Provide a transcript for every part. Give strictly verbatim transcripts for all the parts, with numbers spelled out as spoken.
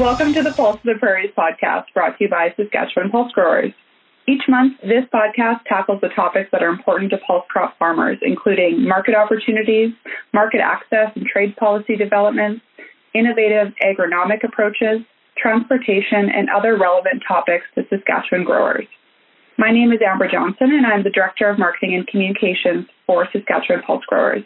Welcome to the Pulse of the Prairies podcast, brought to you by Saskatchewan Pulse Growers. Each month, this podcast tackles the topics that are important to pulse crop farmers, including market opportunities, market access and trade policy developments, innovative agronomic approaches, transportation, and other relevant topics to Saskatchewan growers. My name is Amber Johnson, and I'm the Director of Marketing and Communications for Saskatchewan Pulse Growers.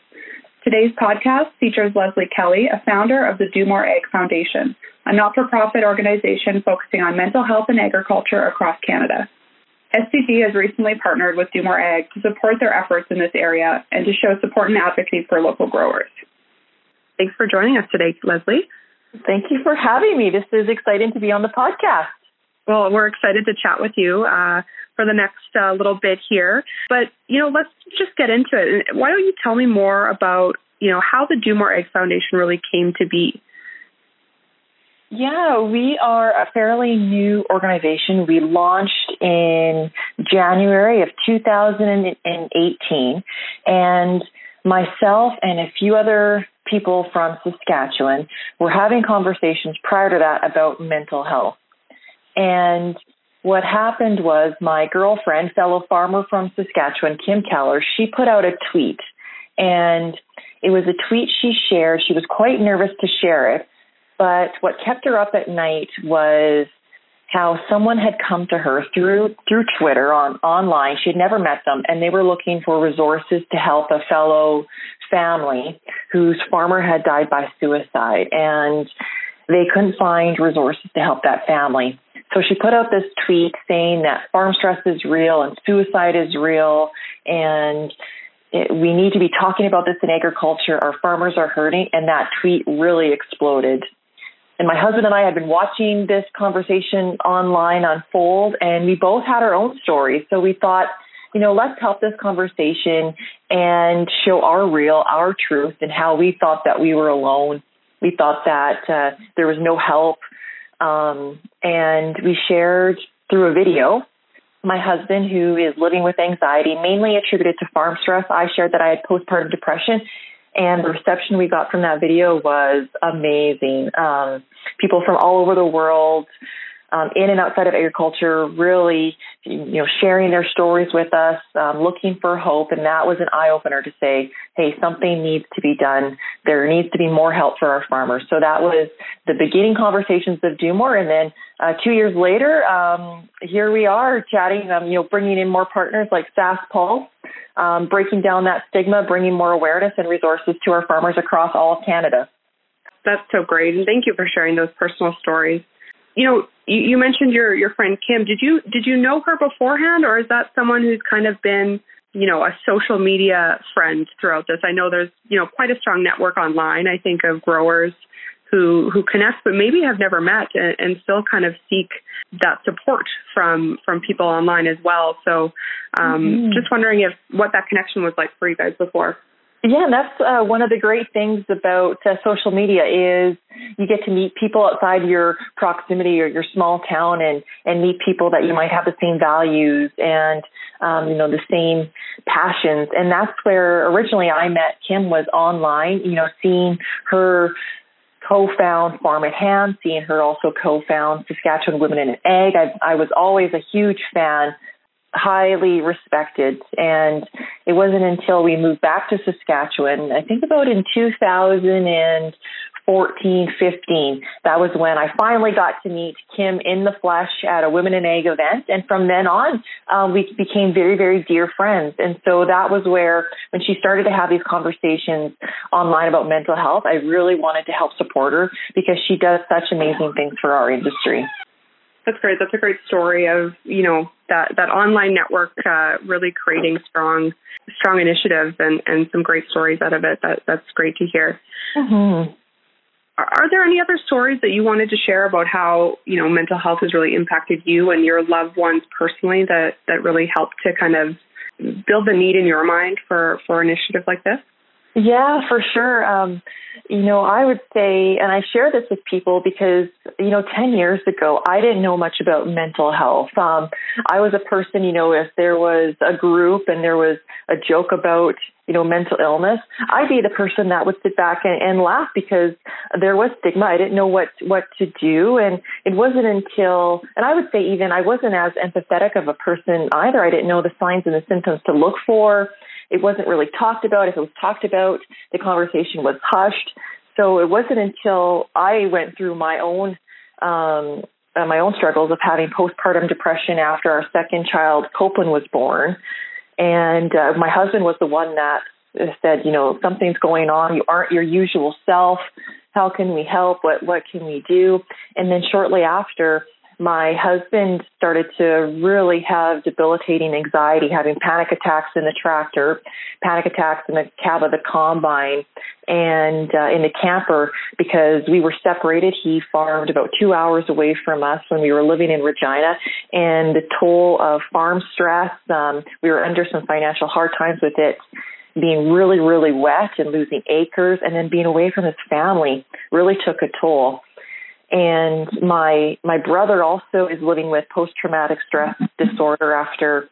Today's podcast features Leslie Kelly, a founder of the Do More Egg Foundation, a not-for-profit organization focusing on mental health and agriculture across Canada. S C G has recently partnered with Do More Egg to support their efforts in this area and to show support and advocacy for local growers. Thanks for joining us today, Leslie. Thank you for having me. This is exciting to be on the podcast. Well, we're excited to chat with you uh, for the next uh, little bit here. But, you know, let's just get into it. Why don't you tell me more about, you know, how the Do More Egg Foundation really came to be? Yeah, we are a fairly new organization. We launched in January of two thousand eighteen, and myself and a few other people from Saskatchewan were having conversations prior to that about mental health. And what happened was my girlfriend, fellow farmer from Saskatchewan, Kim Keller, she put out a tweet. And it was a tweet she shared. She was quite nervous to share it. But what kept her up at night was how someone had come to her through through Twitter on online. She had never met them, and they were looking for resources to help a fellow family whose farmer had died by suicide. And they couldn't find resources to help that family. So she put out this tweet saying that farm stress is real and suicide is real, and it, we need to be talking about this in agriculture. Our farmers are hurting, and that tweet really exploded. And my husband and I had been watching this conversation online unfold, and we both had our own stories. So we thought, you know, let's help this conversation and show our real, our truth, and how we thought that we were alone. We thought that uh, there was no help. Um, and we shared through a video my husband, who is living with anxiety, mainly attributed to farm stress. I shared that I had postpartum depression. And the reception we got from that video was amazing. Um, people from all over the world, um, in and outside of agriculture, really, you know, sharing their stories with us, um, looking for hope. And that was an eye-opener to say, hey, something needs to be done. There needs to be more help for our farmers. So that was the beginning conversations of Do More. And then uh, two years later, um, here we are chatting, um, you know, bringing in more partners like SaskPol, um, breaking down that stigma, bringing more awareness and resources to our farmers across all of Canada. That's so great. And thank you for sharing those personal stories. You know, you, you mentioned your, your friend Kim. Did you did you know her beforehand, or is that someone who's kind of been, you know, a social media friend throughout this? I know there's, you know, quite a strong network online, I think, of growers who who connect but maybe have never met and, and still kind of seek that support from from people online as well. So um, mm-hmm. just wondering if what that connection was like for you guys before. Yeah, that's uh, one of the great things about uh, social media is you get to meet people outside your proximity or your small town and, and meet people that you might have the same values and, um, you know, the same passions. And that's where originally I met Kim was online, you know, seeing her co-found Farm at Hand, seeing her also co-found Saskatchewan Women in Ag. I, I was always a huge fan, highly respected, and it wasn't until we moved back to Saskatchewan, I think about in two thousand fourteen, fifteen, that was when I finally got to meet Kim in the flesh at a Women in Ag event, and from then on, um, we became very, very dear friends, and so that was where, when she started to have these conversations online about mental health, I really wanted to help support her, because she does such amazing things for our industry. That's great. That's a great story of, you know, that, that online network uh, really creating strong strong initiatives and, and some great stories out of it. That That's great to hear. Mm-hmm. Are, are there any other stories that you wanted to share about how, you know, mental health has really impacted you and your loved ones personally that, that really helped to kind of build the need in your mind for, for an initiative like this? Yeah, for sure. Um, you know, I would say, and I share this with people because, you know, ten years ago, I didn't know much about mental health. Um, I was a person, you know, if there was a group and there was a joke about, you know, mental illness, I'd be the person that would sit back and, and laugh because there was stigma. I didn't know what, what to do. And it wasn't until, and I would say even I wasn't as empathetic of a person either. I didn't know the signs and the symptoms to look for. It wasn't really talked about. If it was talked about, the conversation was hushed. So it wasn't until I went through my own um, uh, my own struggles of having postpartum depression after our second child, Copeland, was born. And uh, my husband was the one that said, you know, something's going on. You aren't your usual self. How can we help? What what can we do? And then shortly after, my husband started to really have debilitating anxiety, having panic attacks in the tractor, panic attacks in the cab of the combine, and uh, in the camper, because we were separated. He farmed about two hours away from us when we were living in Regina, and the toll of farm stress, um, we were under some financial hard times with it, being really, really wet and losing acres, and then being away from his family really took a toll. And my my brother also is living with post-traumatic stress disorder after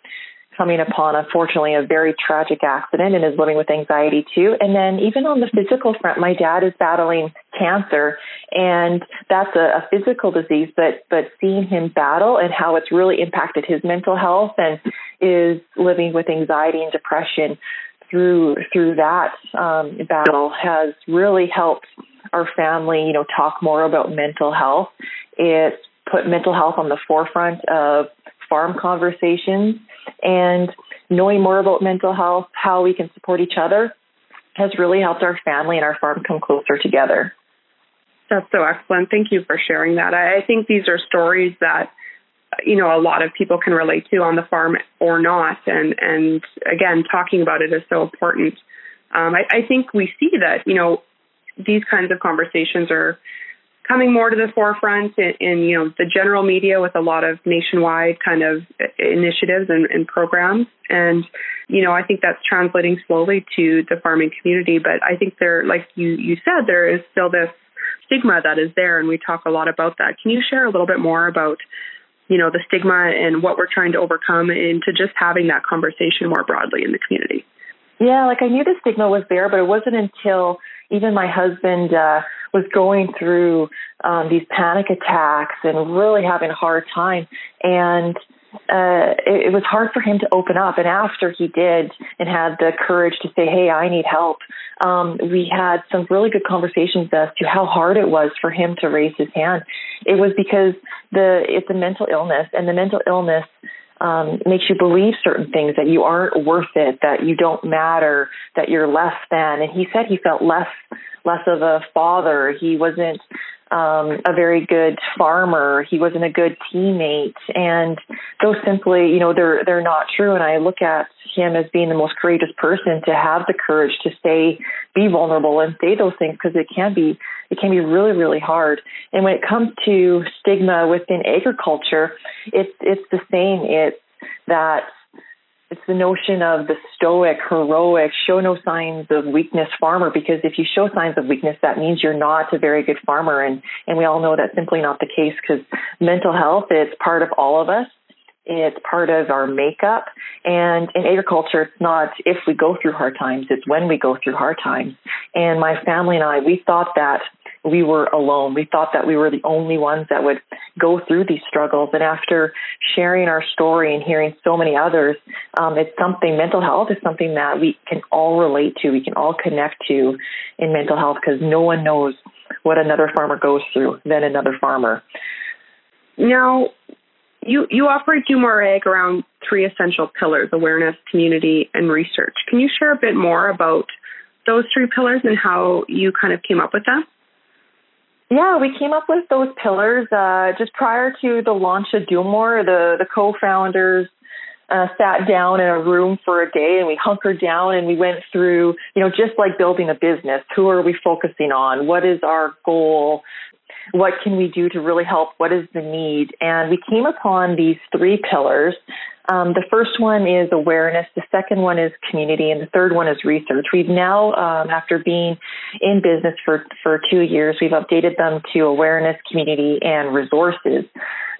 coming upon, unfortunately, a very tragic accident, and is living with anxiety too. And then even on the physical front, my dad is battling cancer, and that's a, a physical disease, but but seeing him battle and how it's really impacted his mental health, and is living with anxiety and depression through through that um, battle, has really helped our family, you know, talk more about mental health. It's put mental health on the forefront of farm conversations, and knowing more about mental health, how we can support each other, has really helped our family and our farm come closer together. That's so excellent. Thank you for sharing that. I think these are stories that, you know, a lot of people can relate to on the farm or not. And, and again, talking about it is so important. Um, I, I think we see that, you know, these kinds of conversations are coming more to the forefront in, in, you know, the general media with a lot of nationwide kind of initiatives and, and programs. And, you know, I think that's translating slowly to the farming community. But I think there, like you, you said, there is still this stigma that is there, and we talk a lot about that. Can you share a little bit more about, you know, the stigma and what we're trying to overcome, into just having that conversation more broadly in the community? Yeah, like I knew the stigma was there, but it wasn't until even my husband uh, was going through um, these panic attacks and really having a hard time. And uh, it, it was hard for him to open up. And after he did and had the courage to say, hey, I need help, um, we had some really good conversations as to how hard it was for him to raise his hand. It was because the it's a mental illness, and the mental illness Um, makes you believe certain things, that you aren't worth it, that you don't matter, that you're less than. And he said he felt less less of a father. He wasn't um, a very good farmer. He wasn't a good teammate. And those simply, you know, they're they're not true. And I look at him as being the most courageous person to have the courage to say, be vulnerable and say those things, because it can be it can be really, really hard. And when it comes to stigma within agriculture, it's it's the same. It's that it's the notion of the stoic, heroic, show no signs of weakness farmer, because if you show signs of weakness, that means you're not a very good farmer. And, and we all know that's simply not the case, because mental health, it's part of all of us. It's part of our makeup. And in agriculture, it's not if we go through hard times, it's when we go through hard times. And my family and I, we thought that we were alone. We thought that we were the only ones that would go through these struggles. And after sharing our story and hearing so many others, um, it's something, mental health is something that we can all relate to. We can all connect to in mental health, because no one knows what another farmer goes through than another farmer. Now, You you operate Do More Egg around three essential pillars: awareness, community, and research. Can you share a bit more about those three pillars and how you kind of came up with them? Yeah, we came up with those pillars uh, just prior to the launch of Do More. The, the co-founders uh, sat down in a room for a day, and we hunkered down and we went through, you know, just like building a business, who are we focusing on? What is our goal? what can we do to really help? What is the need? And we came upon these three pillars. Um, the first one is awareness. The second one is community. And the third one is research. We've now, um, after being in business for, for two years, we've updated them to awareness, community, and resources.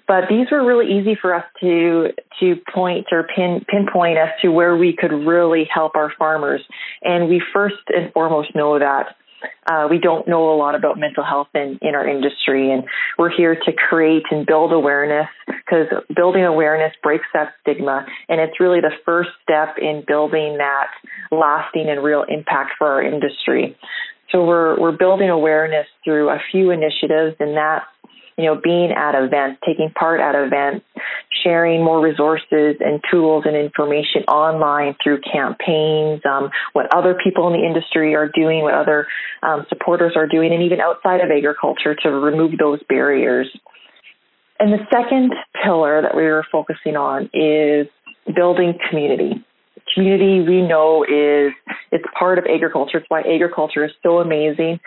But these were really easy for us to to point or pin, pinpoint as to where we could really help our farmers. And we first and foremost know that uh, we don't know a lot about mental health in, in our industry. And we're here to create and build awareness, because building awareness breaks that stigma. And it's really the first step in building that lasting and real impact for our industry. So we're we're building awareness through a few initiatives, and that's, you know, being at events, taking part at events, sharing more resources and tools and information online through campaigns, um, what other people in the industry are doing, what other um, supporters are doing, and even outside of agriculture to remove those barriers. And the second pillar that we were focusing on is building community. Community, we know, is it's part of agriculture. It's why agriculture is so amazing.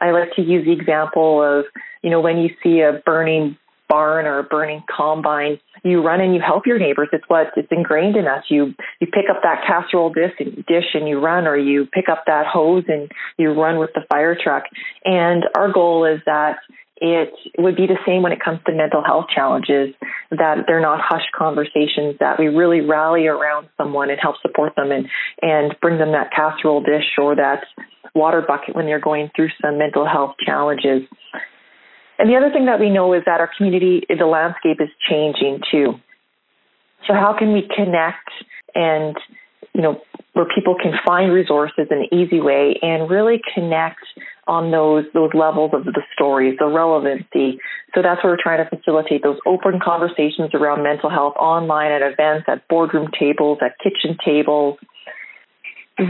I like to use the example of, you know, when you see a burning barn or a burning combine, you run and you help your neighbors. It's what it's ingrained in us. You you pick up that casserole dish and, dish and you run, or you pick up that hose and you run with the fire truck. And our goal is that it would be the same when it comes to mental health challenges, that they're not hushed conversations, that we really rally around someone and help support them and, and bring them that casserole dish or that water bucket when they're going through some mental health challenges. And the other thing that we know is that our community, the landscape is changing too. So how can we connect and, you know, where people can find resources in an easy way and really connect on those those levels of the stories, the relevancy. So that's where we're trying to facilitate those open conversations around mental health online, at events, at boardroom tables, at kitchen tables.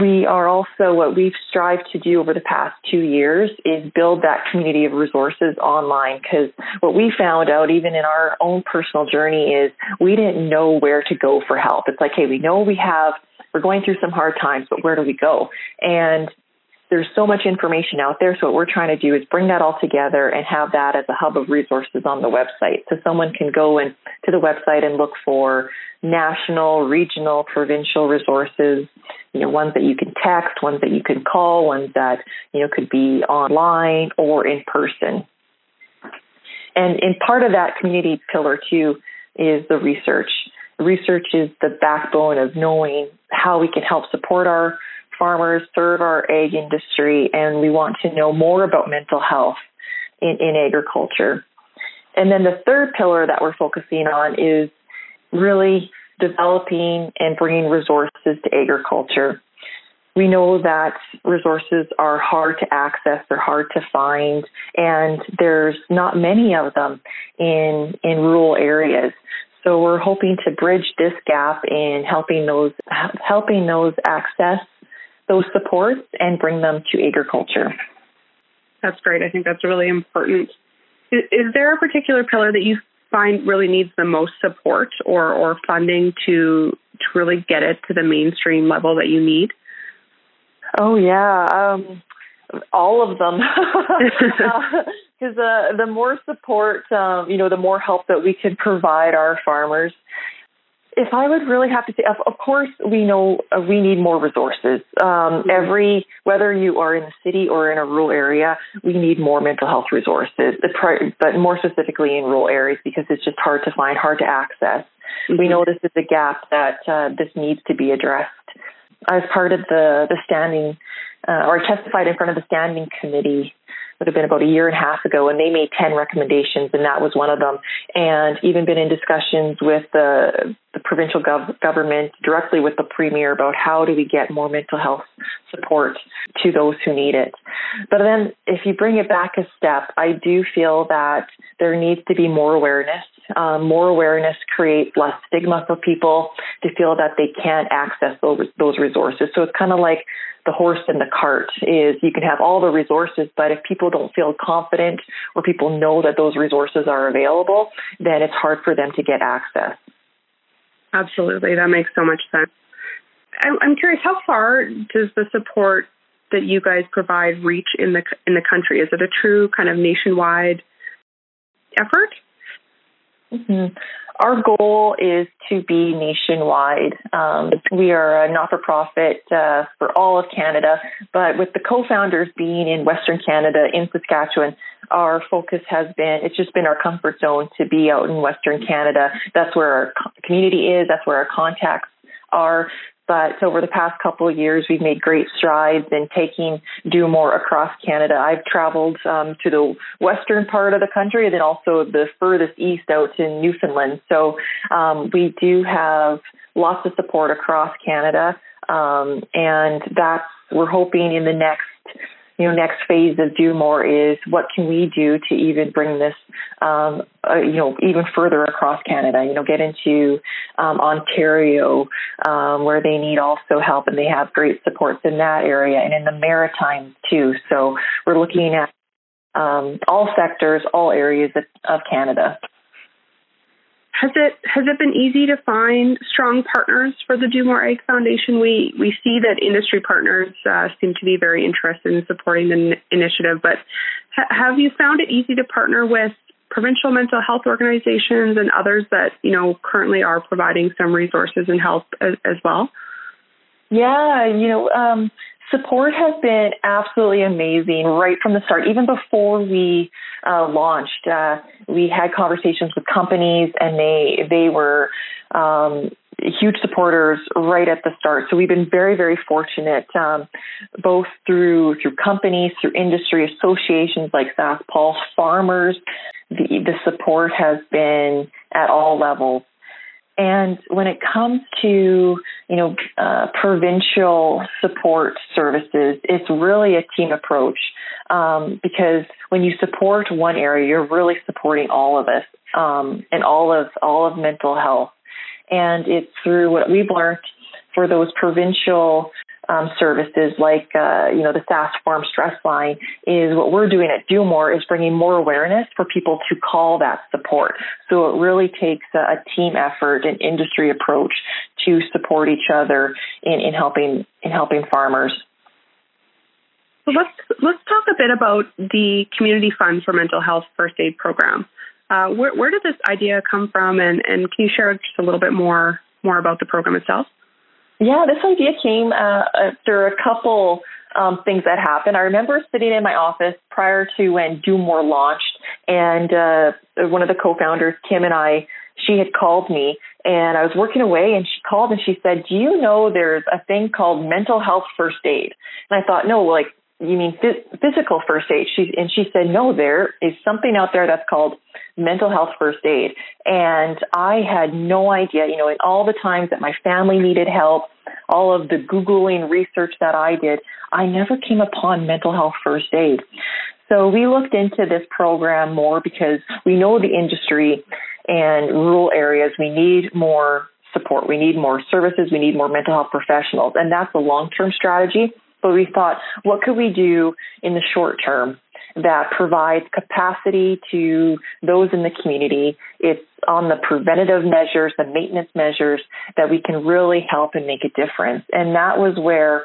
We are also, what we've strived to do over the past two years is build that community of resources online, because what we found out, even in our own personal journey, is we didn't know where to go for help. It's like, hey, we know we have, we're going through some hard times, but where do we go? And there's so much information out there. So what we're trying to do is bring that all together and have that as a hub of resources on the website. So someone can go in to the website and look for national, regional, provincial resources, you know, ones that you can text, ones that you can call, ones that, you know, could be online or in person. And in part of that community pillar too is the research. Research is the backbone of knowing how we can help support our farmers, serve our egg industry, and we want to know more about mental health in, in agriculture. And then the third pillar that we're focusing on is really developing and bringing resources to agriculture. We know that resources are hard to access, they're hard to find, and there's not many of them in, in rural areas. So we're hoping to bridge this gap in helping those helping those access those supports and bring them to agriculture. That's great. I think that's really important. Is, is there a particular pillar that you find really needs the most support or, or funding to to really get it to the mainstream level that you need? Oh, yeah. Um, all of them. Because uh, the more support, um, you know, the more help that we can provide our farmers. If I would really have to say, of, of course, we know uh, we need more resources. Um, every, whether you are in the city or in a rural area, we need more mental health resources, but more specifically in rural areas, because it's just hard to find, hard to access. Mm-hmm. We know this is a gap that uh, this needs to be addressed. As part of the, the standing, uh, or I testified in front of the standing committee, would have been about a year and a half ago, and they made ten recommendations, and that was one of them. And even been in discussions with the, the provincial gov- government, directly with the premier, about how do we get more mental health support to those who need it. But then if you bring it back a step, I do feel that there needs to be more awareness. Um, more awareness creates less stigma for people to feel that they can't access those, those resources. So it's kind of like the horse and the cart. Is you can have all the resources, but if people don't feel confident or people know that those resources are available, then it's hard for them to get access. Absolutely. That makes so much sense. I'm curious, how far does the support that you guys provide reach in the in the country? Is it a true kind of nationwide effort? Mm-hmm. Our goal is to be nationwide. Um, we are a not-for-profit uh, for all of Canada, but with the co-founders being in Western Canada, in Saskatchewan, our focus has been, it's just been our comfort zone to be out in Western Canada. That's where our community is. That's where our contacts are. But over the past couple of years, we've made great strides in taking Do More across Canada. I've traveled um, to the western part of the country and then also the furthest east out to Newfoundland. So um, we do have lots of support across Canada. Um, and that's, we're hoping in the next, you know, next phase of Do More is what can we do to even bring this, um, uh, you know, even further across Canada, you know, get into um, Ontario, um, where they need also help, and they have great supports in that area and in the Maritimes too. So we're looking at um, all sectors, all areas of, of Canada. Has it has it been easy to find strong partners for the Do More Egg Foundation? We we see that industry partners uh, seem to be very interested in supporting the n- initiative, but ha- have you found it easy to partner with provincial mental health organizations and others that, you know, currently are providing some resources and help as, as well? Yeah, you know, um, support has been absolutely amazing right from the start. Even before we uh, launched, uh, we had conversations with companies, and they they were um, huge supporters right at the start. So we've been very, very fortunate, um, both through through companies, through industry associations like SaskPol, farmers. The the support has been at all levels. And when it comes to, you know, uh, provincial support services, it's really a team approach, um, because when you support one area, you're really supporting all of us, um, and all of, all of mental health. And it's through what we've learned for those provincial Um, services like, uh, you know, the S A S Farm Stress Line is what we're doing at Do More is bringing more awareness for people to call that support. So it really takes a, a team effort, an industry approach to support each other in, in helping in helping farmers. So let's let's talk a bit about the Community Fund for Mental Health First Aid Program. Uh, where, where did this idea come from, and, and can you share just a little bit more more about the program itself? Yeah, this idea came uh, after a couple um, things that happened. I remember sitting in my office prior to when Do More launched, and uh, one of the co-founders, Kim, and I, she had called me, and I was working away, and she called and she said, "Do you know there's a thing called mental health first aid?" And I thought, no, like, you mean phys- physical first aid? She, and she said, "No, there is something out there that's called mental health first aid." And I had no idea, you know, in all the times that my family needed help, all of the Googling research that I did, I never came upon mental health first aid. So we looked into this program more because we know the industry and rural areas, we need more support. We need more services. We need more mental health professionals. And that's a long-term strategy. But we thought, what could we do in the short term that provides capacity to those in the community? It's on the preventative measures, the maintenance measures that we can really help and make a difference. And that was where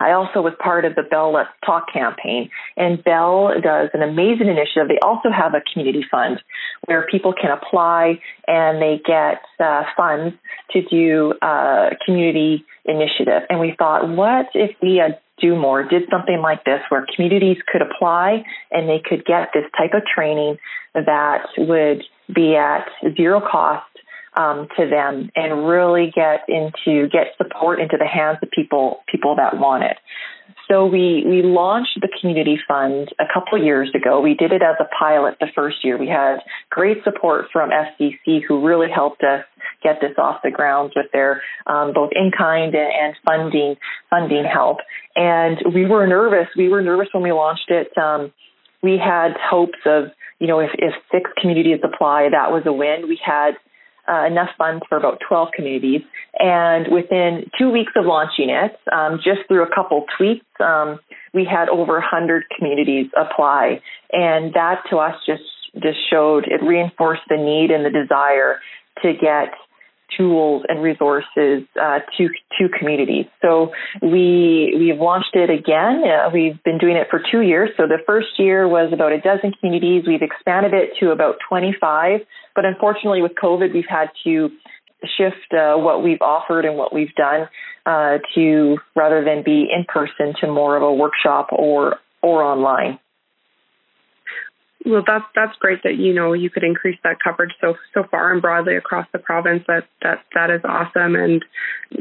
I also was part of the Bell Let's Talk campaign. And Bell does an amazing initiative. They also have a community fund where people can apply and they get uh, funds to do a community initiative. And we thought, what if we uh, Do More did something like this where communities could apply and they could get this type of training that would be at zero cost Um, to them, and really get into get support into the hands of people people that want it. So we we launched the community fund a couple of years ago. We did it as a pilot the first year. We had great support from F C C, who really helped us get this off the ground with their um, both in kind and, and funding funding help. And we were nervous. We were nervous when we launched it. Um, we had hopes of, you know, if, if six communities apply, that was a win. We had Uh, enough funds for about twelve communities. And within two weeks of launching it, um, just through a couple tweets, um, we had over one hundred communities apply. And that to us just, just showed, it reinforced the need and the desire to get tools and resources uh, to to communities. So we, we've launched it again. Uh, we've been doing it for two years. So the first year was about a dozen communities. We've expanded it to about twenty-five. But unfortunately, with COVID, we've had to shift uh, what we've offered and what we've done uh, to, rather than be in person, to more of a workshop or or online. Well, that's that's great that, you know, you could increase that coverage so so far and broadly across the province. That that that is awesome, and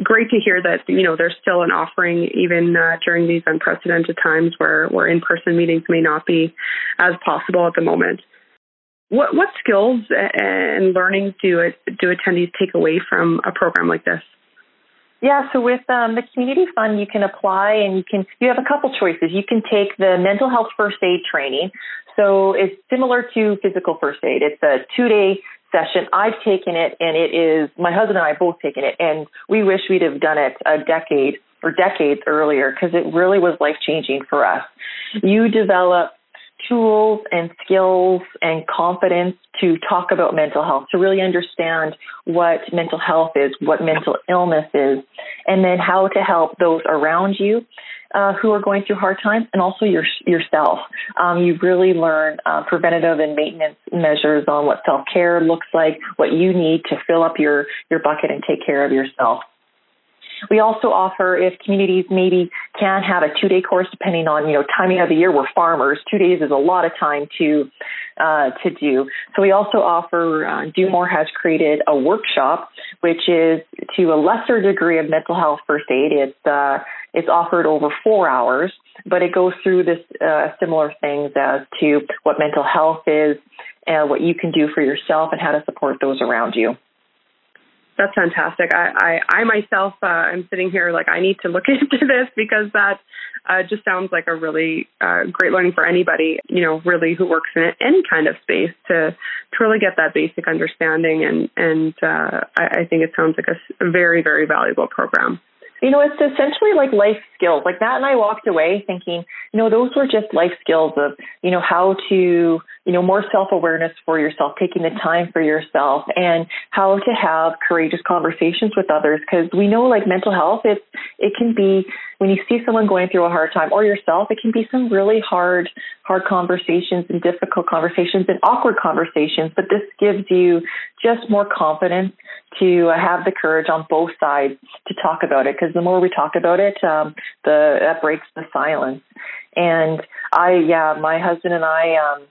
great to hear that, you know, there's still an offering even uh, during these unprecedented times where where in-person meetings may not be as possible at the moment. What what skills and learnings do it, do attendees take away from a program like this? Yeah, so with um, the community fund, you can apply and you can you have a couple choices. You can take the mental health first aid training. So it's similar to physical first aid. It's a two-day session. I've taken it, and it is my husband and I both taken it, and we wish we'd have done it a decade or decades earlier because it really was life-changing for us. You develop tools and skills and confidence to talk about mental health, to really understand what mental health is, what mental illness is, and then how to help those around you uh, who are going through hard times, and also your, yourself. Um, you really learn uh, preventative and maintenance measures on what self-care looks like, what you need to fill up your, your bucket and take care of yourself. We also offer, if communities maybe can have a two-day course, depending on, you know, timing of the year. We're farmers. Two days is a lot of time to uh, to do. So we also offer, uh, Do More has created a workshop, which is to a lesser degree of mental health first aid. It's, uh, it's offered over four hours, but it goes through this uh, similar things as to what mental health is, uh, what you can do for yourself, and how to support those around you. That's fantastic. I, I, I myself, uh, I'm sitting here like I need to look into this because that uh, just sounds like a really uh, great learning for anybody, you know, really who works in any kind of space to, to really get that basic understanding. And, and uh, I, I think it sounds like a very, very valuable program. You know, it's essentially like life skills. Like Matt and I walked away thinking, you know, those were just life skills of, you know, how to, you know, more self-awareness for yourself, taking the time for yourself, and how to have courageous conversations with others. Because we know, like, mental health, it's, it can be, when you see someone going through a hard time, or yourself, it can be some really hard, hard conversations and difficult conversations and awkward conversations. But this gives you just more confidence to have the courage on both sides to talk about it. Because the more we talk about it, um, the that breaks the silence. And I, yeah, my husband and I, um,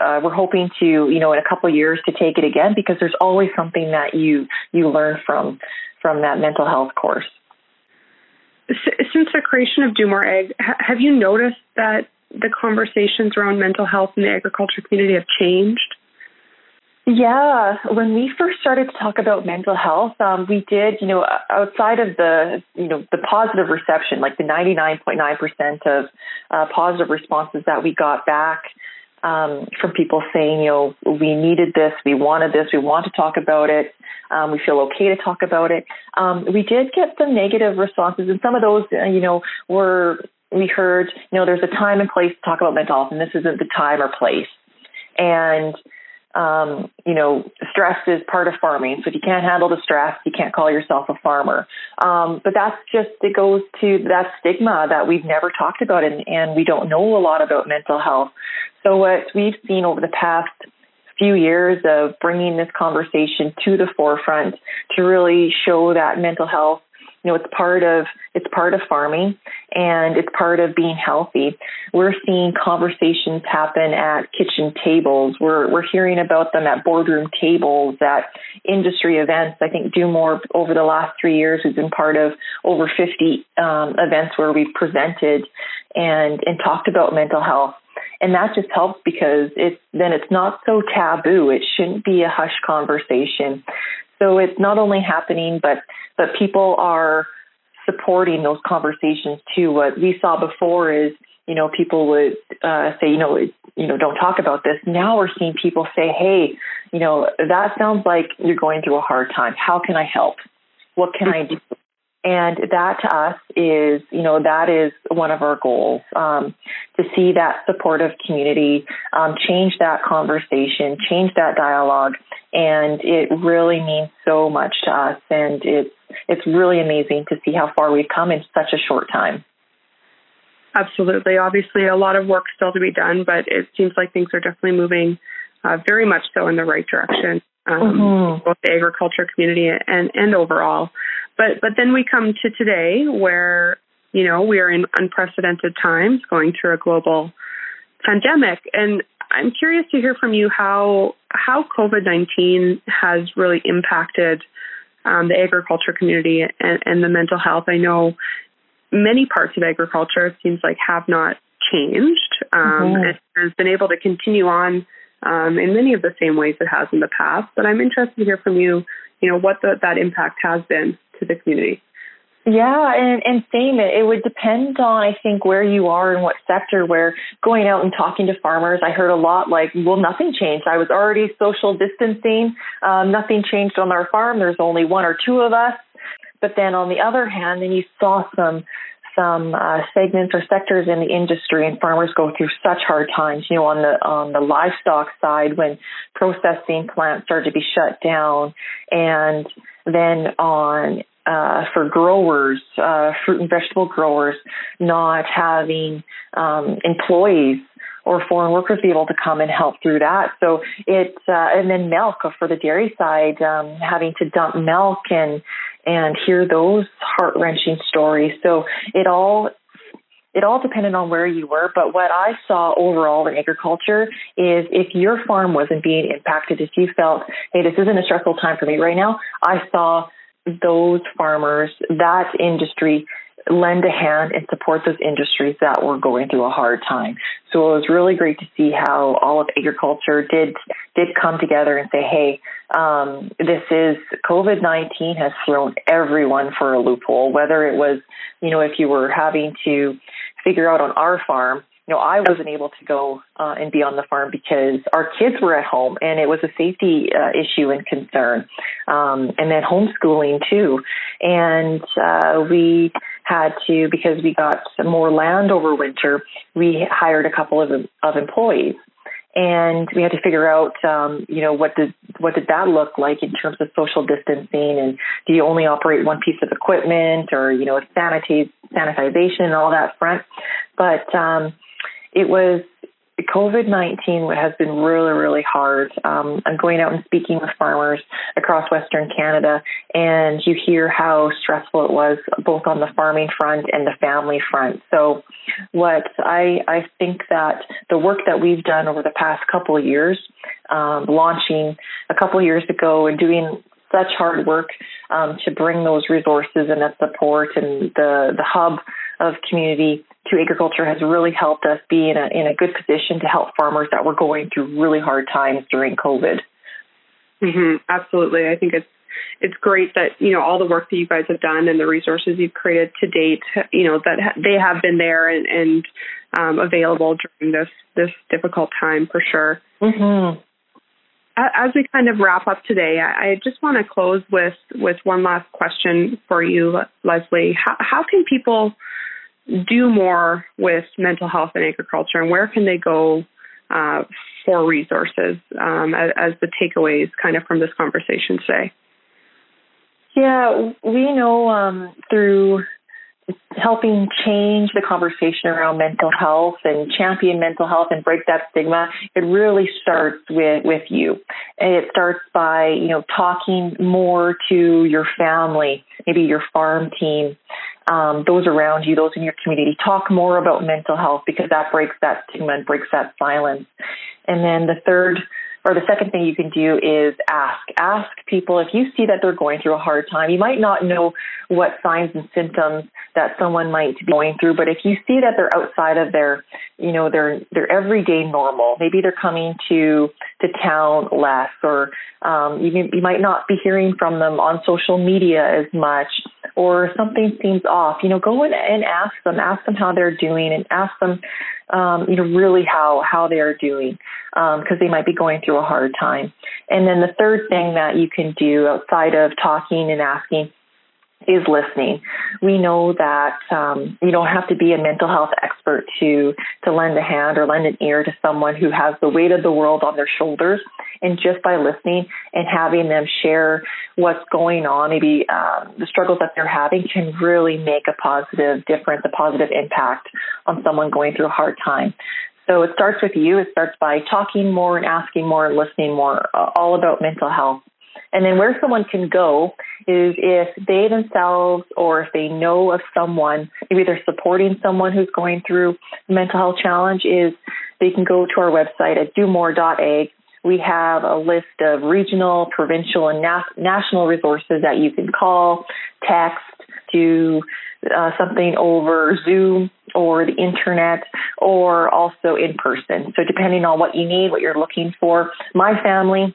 uh, we're hoping to, you know, in a couple of years to take it again, because there's always something that you you learn from from that mental health course. Since the creation of Do More Egg, have you noticed that the conversations around mental health in the agriculture community have changed? Yeah. When we first started to talk about mental health, um, we did, you know, outside of the, you know, the positive reception, like the ninety-nine point nine percent of uh, positive responses that we got back um, from people saying, you know, we needed this, we wanted this, we want to talk about it. Um, we feel okay to talk about it. Um, we did get some negative responses, and some of those, you know, were, we heard, you know, there's a time and place to talk about mental health, and this isn't the time or place. And, um, you know, stress is part of farming. So if you can't handle the stress, you can't call yourself a farmer. Um, but that's just, it goes to that stigma that we've never talked about, and, and we don't know a lot about mental health. So what we've seen over the past few years of bringing this conversation to the forefront to really show that mental health, you know, it's part of, it's part of farming, and it's part of being healthy. We're seeing conversations happen at kitchen tables. We're, we're hearing about them at boardroom tables, at industry events. I think Do More over the last three years has been part of over fifty um, events where we've presented and, and talked about mental health. And that just helps because it's, then it's not so taboo. It shouldn't be a hush conversation. So it's not only happening, but, but people are supporting those conversations too. What we saw before is, you know, people would uh, say, you know, you know, don't talk about this. Now we're seeing people say, hey, you know, that sounds like you're going through a hard time. How can I help? What can I do? And that to us is, you know, that is one of our goals, um, to see that supportive community, um, change that conversation, change that dialogue. And it really means so much to us. And it's, it's really amazing to see how far we've come in such a short time. Absolutely. Obviously, a lot of work still to be done, but it seems like things are definitely moving uh, very much so in the right direction, um, mm-hmm. both the agriculture community and, and overall. But but then we come to today where, you know, we are in unprecedented times going through a global pandemic. And I'm curious to hear from you how how COVID nineteen has really impacted um, the agriculture community and, and the mental health. I know many parts of agriculture, it seems like, have not changed um, mm-hmm. and has been able to continue on um, in many of the same ways it has in the past. But I'm interested to hear from you, you know, what the, that impact has been to the community. Yeah, and, and same, it would depend on, I think, where you are and what sector, where going out and talking to farmers, I heard a lot like, well, nothing changed. I was already social distancing. Um, nothing changed on our farm. There's only one or two of us. But then on the other hand, then you saw some some uh, segments or sectors in the industry and farmers go through such hard times, you know, on the on the livestock side when processing plants started to be shut down. And then on uh, for growers, uh, fruit and vegetable growers, not having um, employees or foreign workers be able to come and help through that. So it, uh, and then milk for the dairy side, um, having to dump milk and and hear those heart-wrenching stories. So it all it all depended on where you were. But what I saw overall in agriculture is if your farm wasn't being impacted, if you felt, hey, this isn't a stressful time for me right now, I saw those farmers, that industry, lend a hand and support those industries that were going through a hard time. So it was really great to see how all of agriculture did did come together and say, hey, um, this is COVID nineteen has thrown everyone for a loophole, whether it was, you know, if you were having to figure out on our farm, you know, I wasn't able to go uh, and be on the farm because our kids were at home and it was a safety uh, issue and concern. Um, and then homeschooling too. And uh, we had to, because we got some more land over winter, we hired a couple of, of employees. And we had to figure out, um, you know, what did what did that look like in terms of social distancing, and do you only operate one piece of equipment, or, you know, sanitize, sanitization and all that front. But um, it was COVID nineteen has been really, really hard. Um, I'm going out and speaking with farmers across Western Canada, and you hear how stressful it was both on the farming front and the family front. So what I, I think that the work that we've done over the past couple of years, um, launching a couple of years ago and doing such hard work um, to bring those resources and that support and the, the hub of community to agriculture has really helped us be in a in a good position to help farmers that were going through really hard times during COVID. Mm-hmm, absolutely. I think it's it's great that, you know, all the work that you guys have done and the resources you've created to date, you know, that ha- they have been there and, and um, available during this, this difficult time for sure. Mm-hmm. As we kind of wrap up today, I just want to close with, with one last question for you, Leslie. How, how can people do more with mental health and agriculture, and where can they go uh, for resources um, as, as the takeaways kind of from this conversation today? Yeah, we know um, through helping change the conversation around mental health and champion mental health and break that stigma, it really starts with, with you. And it starts by, you know, talking more to your family, maybe your farm team, um, those around you, those in your community. Talk more about mental health because that breaks that stigma and breaks that silence. And then the third Or the second thing you can do is ask. Ask people if you see that they're going through a hard time. You might not know what signs and symptoms that someone might be going through, but if you see that they're outside of their, you know, their their everyday normal, maybe they're coming to to town less, or um, you, you might not be hearing from them on social media as much, or something seems off. You know, go in and ask them. Ask them how they're doing, and ask them, um, you know, really how how they are doing, because um, they might be going through a hard time. And then the third thing that you can do outside of talking and asking is listening. We know that um, you don't have to be a mental health expert to to lend a hand or lend an ear to someone who has the weight of the world on their shoulders. And just by listening and having them share what's going on, maybe uh, the struggles that they're having, can really make a positive difference, a positive impact on someone going through a hard time. So it starts with you. It starts by talking more and asking more and listening more, uh, all about mental health. And then where someone can go is if they themselves or if they know of someone, maybe they're supporting someone who's going through a mental health challenge, is they can go to our website at do more dot a g. We have a list of regional, provincial, and na- national resources that you can call, text, do uh, something over Zoom or the internet, or also in person. So depending on what you need, what you're looking for, my family,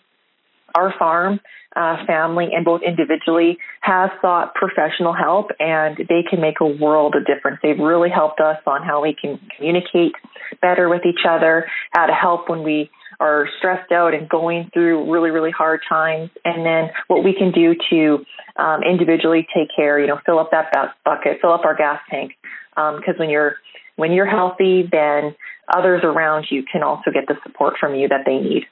our farm, uh, family, and both individually have sought professional help, and they can make a world of difference. They've really helped us on how we can communicate better with each other, how to help when we are stressed out and going through really, really hard times, and then what we can do to um, individually take care, you know, fill up that bucket, fill up our gas tank, because um, when you're when you're healthy, then others around you can also get the support from you that they need.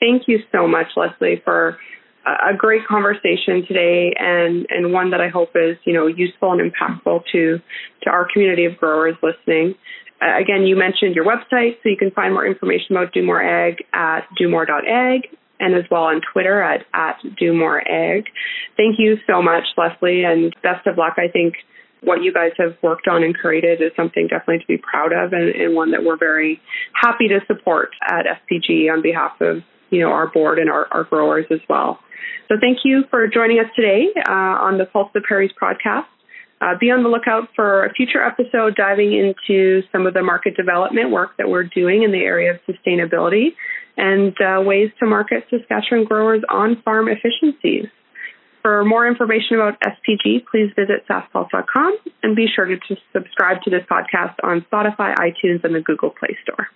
Thank you so much, Leslie, for a great conversation today, and, and one that I hope is, you know, useful and impactful to, to our community of growers listening. Uh, again, you mentioned your website, so you can find more information about Do More Egg at do more dot a g, and as well on Twitter at, at Do More Egg. Thank you so much, Leslie, and best of luck. I think what you guys have worked on and created is something definitely to be proud of, and, and one that we're very happy to support at F P G on behalf of, you know, our board and our, our growers as well. So thank you for joining us today uh, on the Pulse of the Prairies podcast. Uh, be on the lookout for a future episode diving into some of the market development work that we're doing in the area of sustainability and uh, ways to market Saskatchewan growers on farm efficiencies. For more information about S P G, please visit saspol dot com and be sure to subscribe to this podcast on Spotify, iTunes, and the Google Play Store.